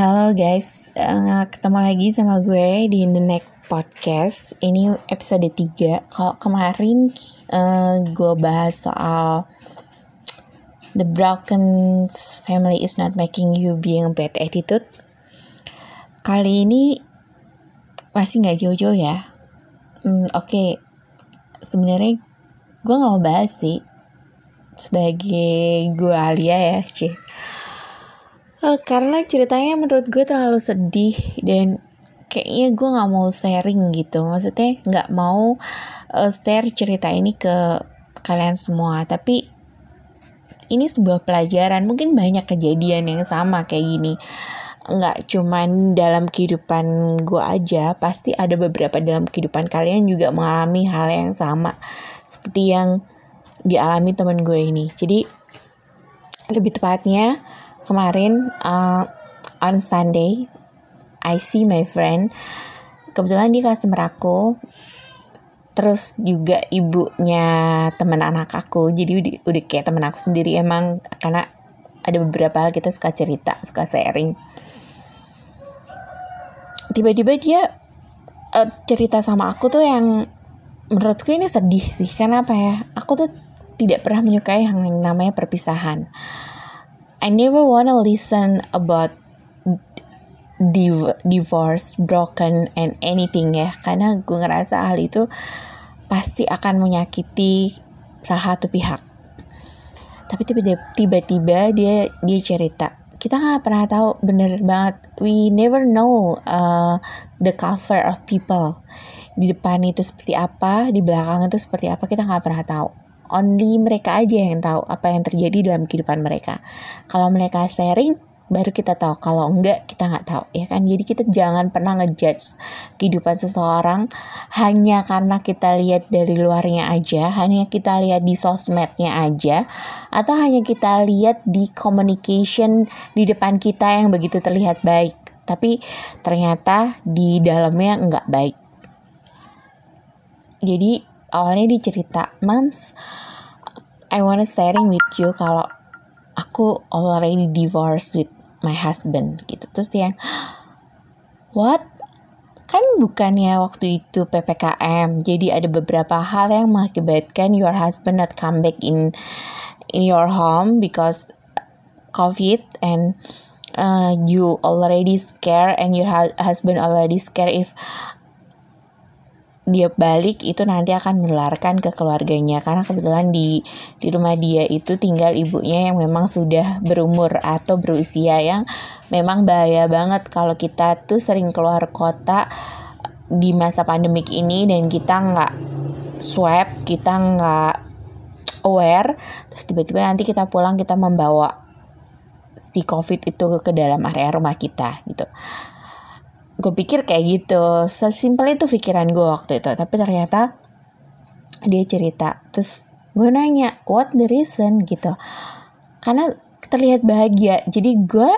Halo guys, ketemu lagi sama gue di In The Next Podcast. Ini episode 3. Kalau kemarin gue bahas soal the broken family is not making you being a bad attitude. Kali ini masih gak jauh-jauh ya. Oke. Sebenarnya gue gak mau bahas sih. Sebagai gue Alia ya, karena ceritanya menurut gue terlalu sedih dan kayaknya gue gak mau sharing gitu. Maksudnya gak mau share cerita ini ke kalian semua. Tapi ini sebuah pelajaran. Mungkin banyak kejadian yang sama kayak gini. Gak cuman dalam kehidupan gue aja. Pasti ada beberapa dalam kehidupan kalian juga mengalami hal yang sama. Seperti yang dialami teman gue ini. Jadi lebih tepatnya kemarin on Sunday I see my friend, kebetulan dia customer aku, terus juga ibunya teman anak aku. Jadi udah kayak teman aku sendiri emang, karena ada beberapa hal kita suka cerita, suka sharing. Tiba-tiba dia cerita sama aku tuh yang menurutku ini sedih sih. Karena apa ya, aku tuh tidak pernah menyukai yang namanya perpisahan. I never wanna listen about divorce, broken, and anything ya. Karena gue ngerasa hal itu pasti akan menyakiti salah satu pihak. Tapi tiba-tiba dia cerita, kita gak pernah tahu, bener banget. We never know the cover of people. Di depan itu seperti apa, di belakang itu seperti apa, kita gak pernah tahu. Only mereka aja yang tahu apa yang terjadi dalam kehidupan mereka. Kalau mereka sharing, baru kita tahu. Kalau enggak, kita nggak tahu, ya kan? Jadi kita jangan pernah ngejudge kehidupan seseorang hanya karena kita lihat dari luarnya aja, hanya kita lihat di sosmednya aja, atau hanya kita lihat di communication di depan kita yang begitu terlihat baik, tapi ternyata di dalamnya nggak baik. Jadi awalnya dia cerita, "Moms, I wanna sharing with you kalau aku already divorced with my husband," gitu. Terus dia, "What? Kan bukannya waktu itu PPKM, jadi ada beberapa hal yang mengakibatkan your husband not come back in your home because COVID and you already scared and your husband already scared if dia balik itu nanti akan menularkan ke keluarganya." Karena kebetulan di rumah dia itu tinggal ibunya yang memang sudah berumur atau berusia, yang memang bahaya banget kalau kita tuh sering keluar kota di masa pandemik ini dan kita nggak swab, kita nggak aware, terus tiba-tiba nanti kita pulang kita membawa si COVID itu ke dalam area rumah kita gitu. Gue pikir kayak gitu, sesimpel itu pikiran gue waktu itu. Tapi ternyata dia cerita, terus gue nanya, "What the reason?" gitu. Karena terlihat bahagia, jadi gue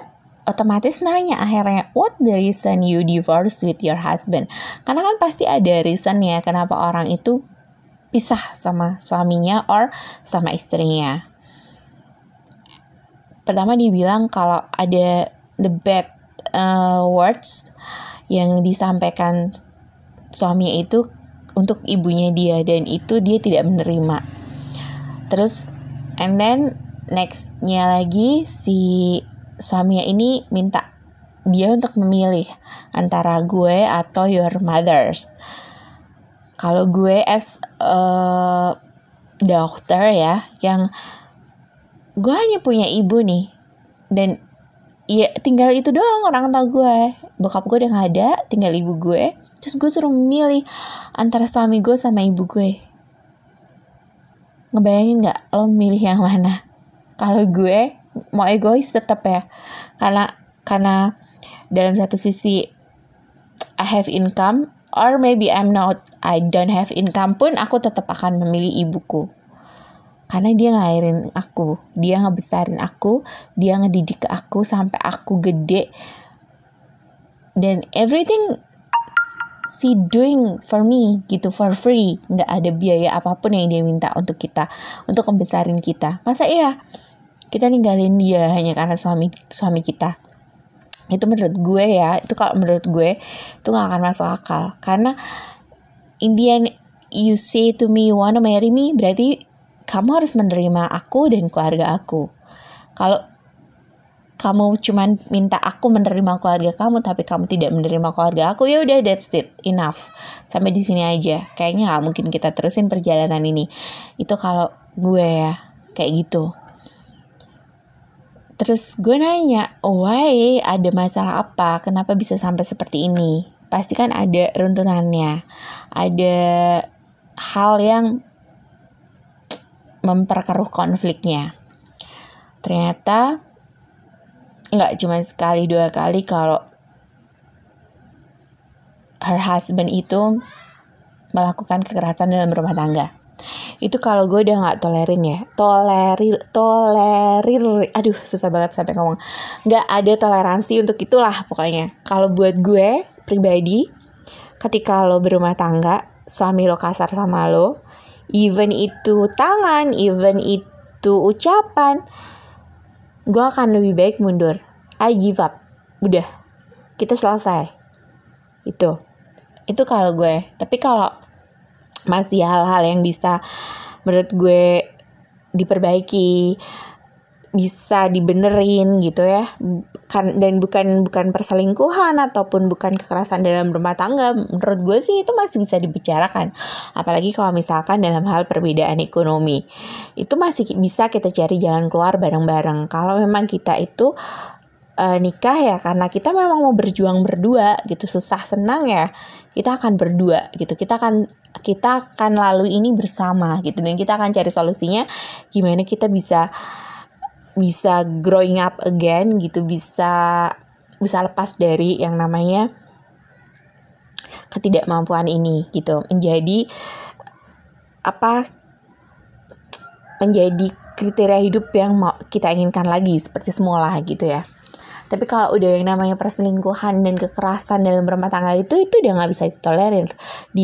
otomatis nanya akhirnya, "What the reason you divorced with your husband?" Karena kan pasti ada reason ya, kenapa orang itu pisah sama suaminya or sama istrinya. Pertama dia bilang kalau ada the bad words yang disampaikan suaminya itu untuk ibunya dia, dan itu dia tidak menerima. Terus and then nextnya lagi si suaminya ini minta dia untuk memilih antara "gue" atau "your mothers." Kalau gue as a daughter ya, yang gue hanya punya ibu nih, dan ya tinggal itu doang orang tua gue. Bokap gue udah gak ada, tinggal ibu gue. Terus gue suruh memilih antara suami gue sama ibu gue. Ngebayangin gak lo memilih yang mana? Kalau gue mau egois tetap ya. Karena dalam satu sisi I have income, or maybe I'm not, I don't have income pun aku tetap akan memilih ibuku. Karena dia ngelahirin aku, dia ngebesarin aku, dia ngedidik aku sampai aku gede. Dan everything she doing for me gitu, for free. Gak ada biaya apapun yang dia minta untuk kita, untuk ngebesarin kita. Masa iya kita ninggalin dia hanya karena suami kita Itu menurut gue ya, itu kalau menurut gue itu gak akan masuk akal. Karena in the end you say to me you wanna marry me, berarti kamu harus menerima aku dan keluarga aku. Kalau kamu cuman minta aku menerima keluarga kamu tapi kamu tidak menerima keluarga aku, ya udah, that's it, enough. Sampai di sini aja. Kayaknya gak mungkin kita terusin perjalanan ini. Itu kalau gue ya, kayak gitu. Terus gue nanya, why, ada masalah apa? Kenapa bisa sampai seperti ini? Pasti kan ada runtutannya. Ada hal yang memperkeruh konfliknya. Ternyata gak cuma sekali dua kali kalau her husband itu melakukan kekerasan dalam rumah tangga. Itu kalau gue udah gak tolerin ya. Tolerir. Aduh, susah banget sampai ngomong. Gak ada toleransi untuk itulah pokoknya. Kalau buat gue pribadi, ketika lo berumah tangga, suami lo kasar sama lo, even itu tangan, even itu ucapan, gue akan lebih baik mundur. I give up. Udah, kita selesai. Itu kalau gue. Tapi kalau masih hal-hal yang bisa menurut gue diperbaiki, bisa dibenerin gitu ya, dan bukan perselingkuhan ataupun bukan kekerasan dalam rumah tangga, menurut gue sih itu masih bisa dibicarakan. Apalagi kalau misalkan dalam hal perbedaan ekonomi, itu masih bisa kita cari jalan keluar bareng-bareng. Kalau memang kita itu nikah ya karena kita memang mau berjuang berdua gitu, susah senang ya kita akan berdua gitu, kita akan lalui ini bersama gitu, dan kita akan cari solusinya gimana kita bisa growing up again gitu, bisa lepas dari yang namanya ketidakmampuan ini gitu, menjadi kriteria hidup yang mau kita inginkan lagi seperti semula gitu ya. Tapi kalau udah yang namanya perselingkuhan dan kekerasan dalam rumah tangga itu udah nggak bisa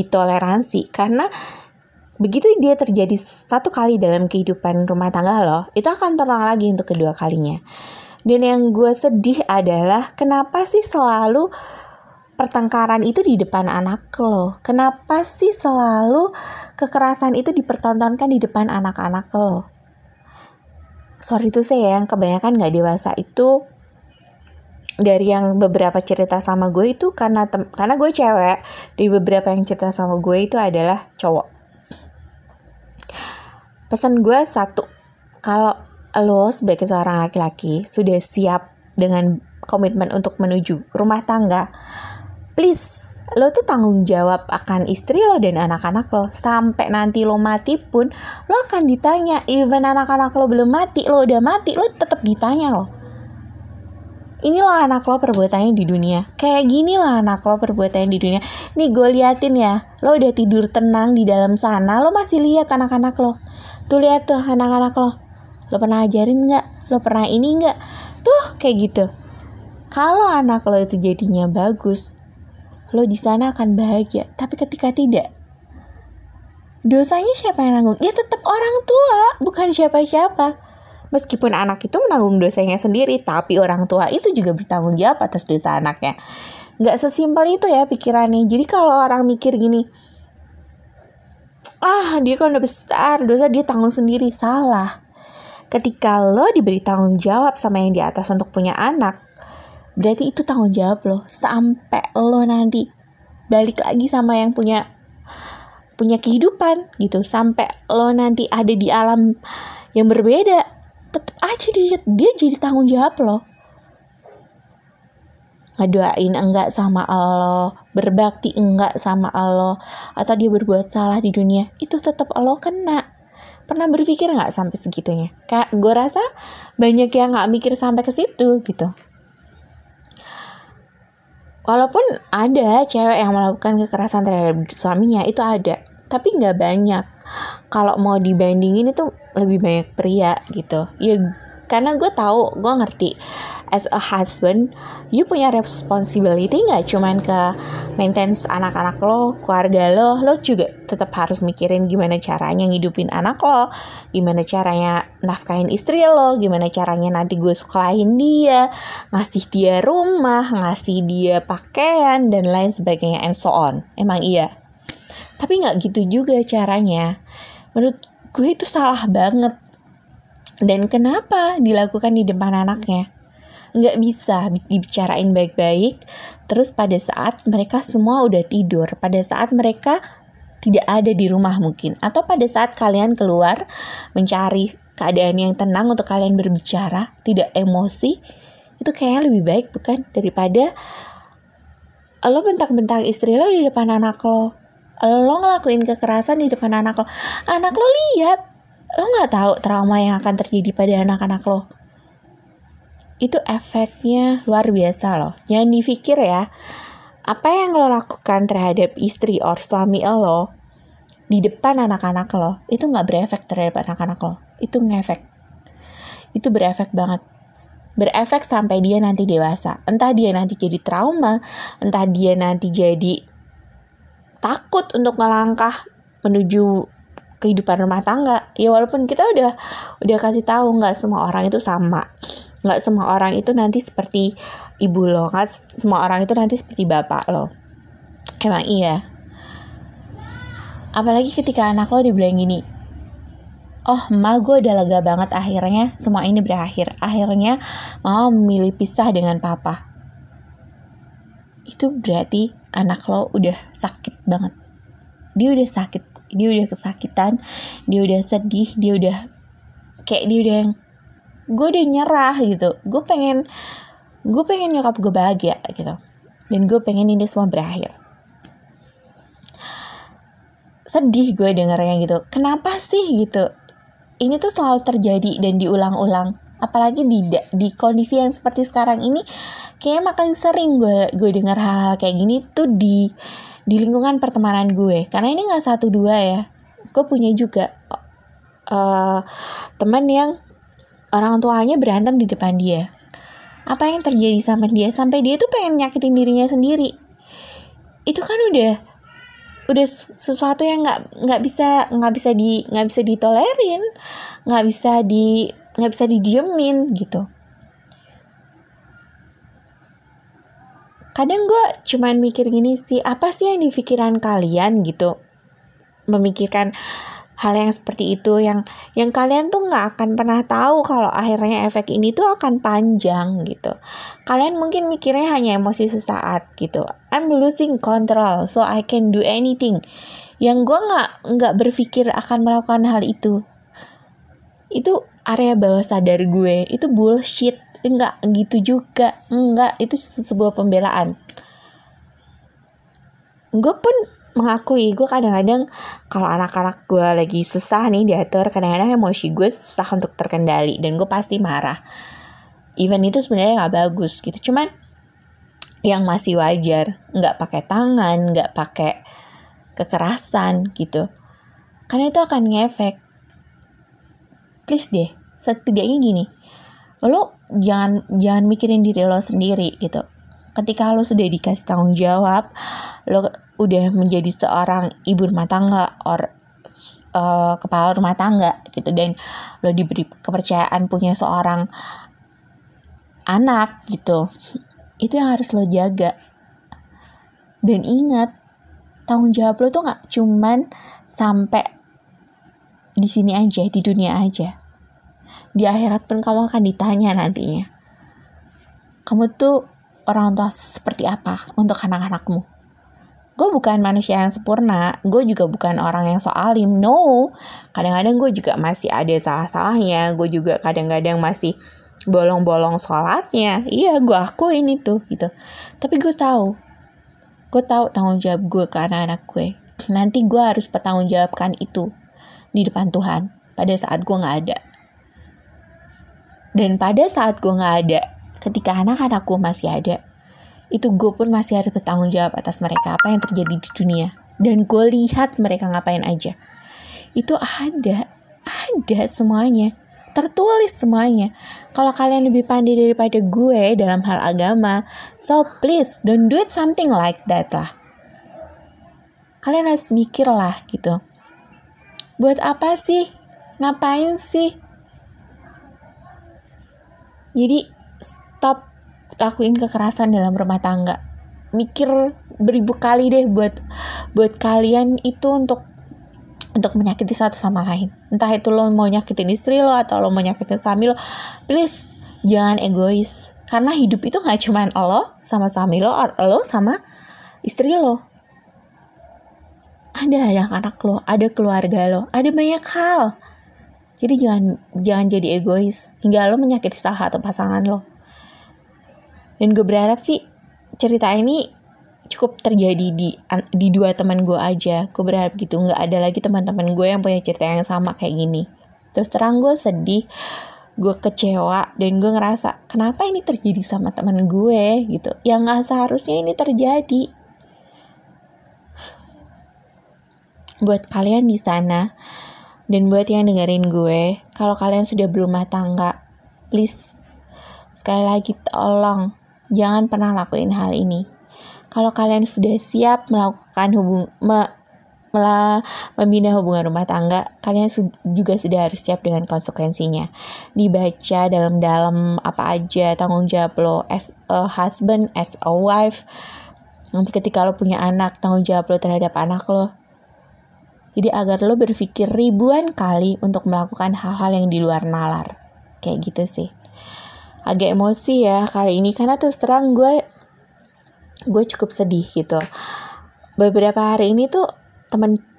ditoleransi, karena begitu dia terjadi satu kali dalam kehidupan rumah tangga lo, itu akan terulang lagi untuk kedua kalinya. Dan yang gue sedih adalah kenapa sih selalu pertengkaran itu di depan anak lo? Kenapa sih selalu kekerasan itu dipertontonkan di depan anak-anak lo? Sorry tuh saya yang kebanyakan gak dewasa itu, dari yang beberapa cerita sama gue itu karena gue cewek, dari beberapa yang cerita sama gue itu adalah cowok. Pesan gue satu, kalau lo sebagai seorang laki-laki sudah siap dengan komitmen untuk menuju rumah tangga, please, lo tuh tanggung jawab akan istri lo dan anak-anak lo. Sampai nanti lo mati pun, lo akan ditanya. Even anak-anak lo belum mati, lo udah mati, lo tetap ditanya lo. Ini lo anak lo perbuatannya di dunia. Kayak gini lo anak lo perbuatannya di dunia. Nih gue liatin ya, lo udah tidur tenang di dalam sana, lo masih lihat anak-anak lo. Tuh lihat tuh anak-anak lo. Lo pernah ajarin gak? Lo pernah ini gak? Tuh kayak gitu. Kalau anak lo itu jadinya bagus, lo di sana akan bahagia. Tapi ketika tidak, dosanya siapa yang nanggung? Ya tetap orang tua, bukan siapa-siapa. Meskipun anak itu menanggung dosanya sendiri, tapi orang tua itu juga bertanggung jawab atas dosa anaknya. Gak sesimpel itu ya pikirannya. Jadi kalau orang mikir gini, dia kan udah besar, dosa dia tanggung sendiri. Salah. Ketika lo diberi tanggung jawab sama yang di atas untuk punya anak, berarti itu tanggung jawab lo. Sampai lo nanti balik lagi sama yang punya kehidupan gitu. Sampai lo nanti ada di alam yang berbeda, tetap aja dia jadi tanggung jawab lo. Ngedoain enggak sama Allah, berbakti enggak sama Allah, atau dia berbuat salah di dunia, itu tetap Allah kena. Pernah berpikir enggak sampai segitunya? Kayak gue rasa banyak yang enggak mikir sampai ke situ gitu. Walaupun ada cewek yang melakukan kekerasan terhadap suaminya, itu ada, tapi enggak banyak. Kalau mau dibandingin itu lebih banyak pria gitu. Ya Karena gue tahu, gue ngerti. As a husband, you punya responsibility gak cuman ke maintenance anak-anak lo, keluarga lo. Lo juga tetap harus mikirin gimana caranya ngidupin anak lo, gimana caranya nafkahin istri lo, gimana caranya nanti gue sekolahin dia, ngasih dia rumah, ngasih dia pakaian, dan lain sebagainya, and so on. Emang iya. Tapi gak gitu juga caranya. Menurut gue itu salah banget. Dan kenapa dilakukan di depan anaknya? Nggak bisa dibicarain baik-baik, terus pada saat mereka semua udah tidur, pada saat mereka tidak ada di rumah mungkin, atau pada saat kalian keluar mencari keadaan yang tenang untuk kalian berbicara, tidak emosi, itu kayaknya lebih baik bukan? Daripada lo bentak-bentak istri lo di depan anak lo ngelakuin kekerasan di depan anak lo lihat, lo nggak tahu trauma yang akan terjadi pada anak-anak lo. Itu efeknya luar biasa loh. Jangan dipikir ya, apa yang lo lakukan terhadap istri or suami lo di depan anak-anak lo, itu gak berefek terhadap anak-anak lo. Itu ngefek. Itu berefek banget. Berefek sampai dia nanti dewasa. Entah dia nanti jadi trauma, entah dia nanti jadi takut untuk melangkah menuju kehidupan rumah tangga. Ya walaupun kita udah kasih tahu, gak semua orang itu sama. Nggak semua orang itu nanti seperti ibu lo, nggak semua orang itu nanti seperti bapak lo. Emang iya. Apalagi ketika anak lo dibilang gini, oh ma gue udah lega banget akhirnya semua ini berakhir. Akhirnya mau memilih pisah dengan papa. Itu berarti anak lo udah sakit banget. Dia udah sakit, dia udah kesakitan, dia udah sedih, dia udah kayak dia udah yang gue udah nyerah gitu, gue pengen nyokap gue bahagia gitu, dan gue pengen ini semua berakhir. Sedih gue dengarnya gitu. Kenapa sih gitu? Ini tuh selalu terjadi dan diulang-ulang. Apalagi di kondisi yang seperti sekarang ini, kayaknya makin sering gue dengar hal-hal kayak gini tuh di lingkungan pertemanan gue. Karena ini nggak satu dua ya. Gue punya juga teman yang orang tuanya berantem di depan dia. Apa yang terjadi sama dia sampai dia tuh pengen nyakitin dirinya sendiri? Itu kan udah sesuatu yang nggak bisa ditolerin, nggak bisa didiemin gitu. Kadang gue cuman mikir gini sih, apa sih yang di pikiran kalian gitu, memikirkan hal yang seperti itu yang kalian tuh nggak akan pernah tahu kalau akhirnya efek ini tuh akan panjang gitu. Kalian mungkin mikirnya hanya emosi sesaat gitu. I'm losing control, so I can do anything. Yang gue nggak berpikir akan melakukan hal itu. Itu area bawah sadar gue. Itu bullshit. Enggak gitu juga. Enggak, itu sebuah pembelaan. Gue pun mengakui, gue kadang-kadang kalau anak-anak gue lagi susah nih diatur, kadang-kadang emosi gue susah untuk terkendali, dan gue pasti marah. Even itu sebenarnya nggak bagus gitu, cuman yang masih wajar, nggak pakai tangan, nggak pakai kekerasan gitu, karena itu akan ngefek. Please deh, setidaknya gini, lo jangan mikirin diri lo sendiri gitu. Ketika lo sudah dikasih tanggung jawab, lo udah menjadi seorang ibu rumah tangga or kepala rumah tangga gitu, dan lo diberi kepercayaan punya seorang anak gitu, itu yang harus lo jaga. Dan ingat, tanggung jawab lo tuh nggak cuman sampai di sini aja, di dunia aja. Di akhirat pun kamu akan ditanya nantinya, kamu tuh orang tua seperti apa untuk anak-anakmu. Gue bukan manusia yang sempurna, gue juga bukan orang yang soalim, no. Kadang-kadang gue juga masih ada salah-salahnya, gue juga kadang-kadang masih bolong-bolong sholatnya. Iya, gue akuin itu gitu. Tapi gue tahu tanggung jawab gue ke anak-anak gue. Nanti gue harus pertanggungjawabkan itu di depan Tuhan pada saat gue nggak ada. Dan pada saat gue nggak ada, ketika anak-anak gue masih ada, itu gue pun masih harus bertanggung jawab atas mereka, apa yang terjadi di dunia. Dan gue lihat mereka ngapain aja. Itu ada semuanya. tertulis semuanya. Kalau kalian lebih pandai daripada gue dalam hal agama, so please don't do it something like that lah. Kalian harus mikir lah gitu. Buat apa sih? Ngapain sih? Jadi stop lakuin kekerasan dalam rumah tangga. Mikir beribu kali deh buat kalian itu untuk menyakiti satu sama lain. Entah itu lo mau nyakitin istri lo atau lo mau nyakitin suami lo, please jangan egois. Karena hidup itu nggak cuma lo sama suami lo, or lo sama istri lo. Ada anak-anak lo, ada keluarga lo, ada banyak hal. Jadi jangan jadi egois hingga lo menyakiti salah satu pasangan lo. Dan gue berharap sih cerita ini cukup terjadi di dua teman gue aja. Gue berharap gitu, nggak ada lagi teman-teman gue yang punya cerita yang sama kayak gini. Terus terang gue sedih, gue kecewa, dan gue ngerasa kenapa ini terjadi sama teman gue gitu. Yang nggak seharusnya ini terjadi. Buat kalian di sana dan buat yang dengerin gue, kalau kalian sudah berumah tangga, please sekali lagi tolong jangan pernah lakuin hal ini. Kalau kalian sudah siap melakukan membina hubungan rumah tangga, kalian juga sudah harus siap dengan konsekuensinya. Dibaca dalam-dalam apa aja tanggung jawab lo as a husband, as a wife. Nanti ketika lo punya anak, tanggung jawab lo terhadap anak lo. Jadi agar lo berpikir ribuan kali untuk melakukan hal-hal yang di luar nalar. Kayak gitu sih. Agak emosi ya kali ini karena terus terang gue cukup sedih gitu. Beberapa hari ini tuh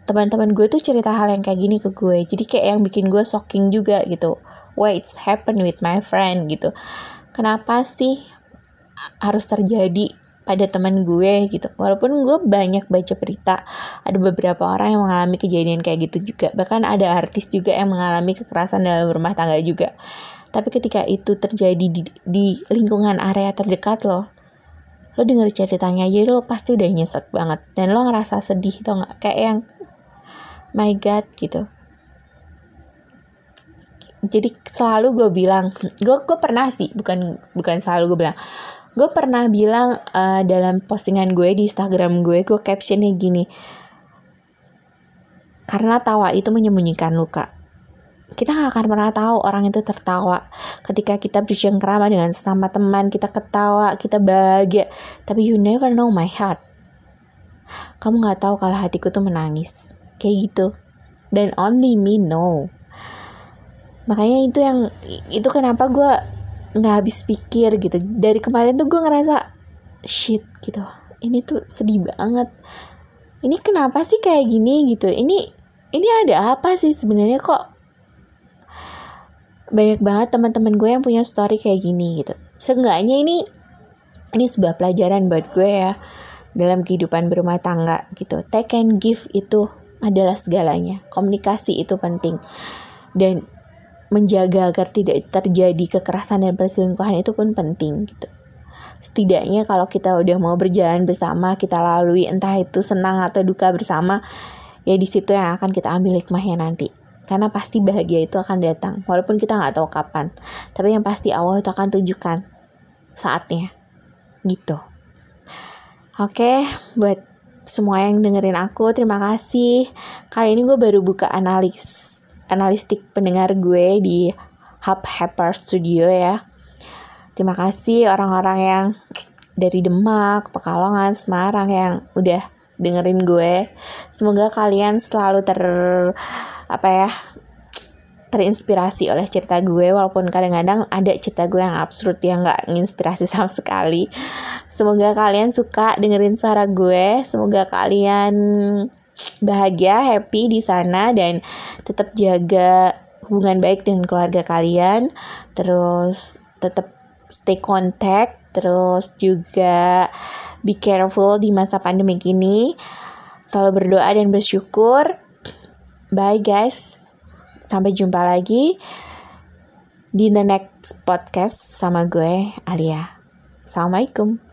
teman-teman gue tuh cerita hal yang kayak gini ke gue. Jadi kayak yang bikin gue shocking juga gitu. Why it's happened with my friend gitu. Kenapa sih harus terjadi pada teman gue gitu. Walaupun gue banyak baca berita, ada beberapa orang yang mengalami kejadian kayak gitu juga. Bahkan ada artis juga yang mengalami kekerasan dalam rumah tangga juga. Tapi ketika itu terjadi di lingkungan area terdekat lo, lo denger ceritanya aja lo pasti udah nyesek banget. Dan lo ngerasa sedih tau gak? Kayak yang my god gitu. Jadi selalu gue bilang, gue pernah sih, bukan selalu gue bilang. Gue pernah bilang dalam postingan gue di Instagram gue captionnya gini. Karena tawa itu menyembunyikan luka. Kita gak akan pernah tahu orang itu tertawa. Ketika kita bercengkrama dengan sesama teman, kita ketawa, kita bahagia. Tapi you never know my heart. Kamu gak tahu kalau hatiku tuh menangis. Kayak gitu. Dan only me know. Makanya itu kenapa gue gak habis pikir gitu. Dari kemarin tuh gue ngerasa, shit gitu. Ini tuh sedih banget. Ini kenapa sih kayak gini gitu. Ini ada apa sih sebenarnya kok. Banyak banget teman-teman gue yang punya story kayak gini gitu. Seenggaknya ini sebuah pelajaran buat gue ya dalam kehidupan berumah tangga gitu. Take and give itu adalah segalanya. Komunikasi itu penting. Dan menjaga agar tidak terjadi kekerasan dan perselingkuhan itu pun penting gitu. Setidaknya kalau kita udah mau berjalan bersama, kita lalui entah itu senang atau duka bersama, ya di situ yang akan kita ambil hikmahnya nanti. Karena pasti bahagia itu akan datang. Walaupun kita gak tahu kapan. Tapi yang pasti Allah itu akan tunjukkan saatnya. Gitu. Oke, buat semua yang dengerin aku, terima kasih. Kali ini gue baru buka analistik pendengar gue di Hub Happer Studio ya. Terima kasih orang-orang yang dari Demak, Pekalongan, Semarang yang udah dengerin gue. Semoga kalian selalu terinspirasi oleh cerita gue, walaupun kadang-kadang ada cerita gue yang absurd yang gak nginspirasi sama sekali. Semoga kalian suka dengerin suara gue, semoga kalian bahagia, happy di sana, dan tetap jaga hubungan baik dengan keluarga kalian, terus tetap stay contact, terus juga be careful di masa pandemi ini, selalu berdoa dan bersyukur. Bye guys, sampai jumpa lagi di The Next Podcast sama gue, Alia. Assalamualaikum.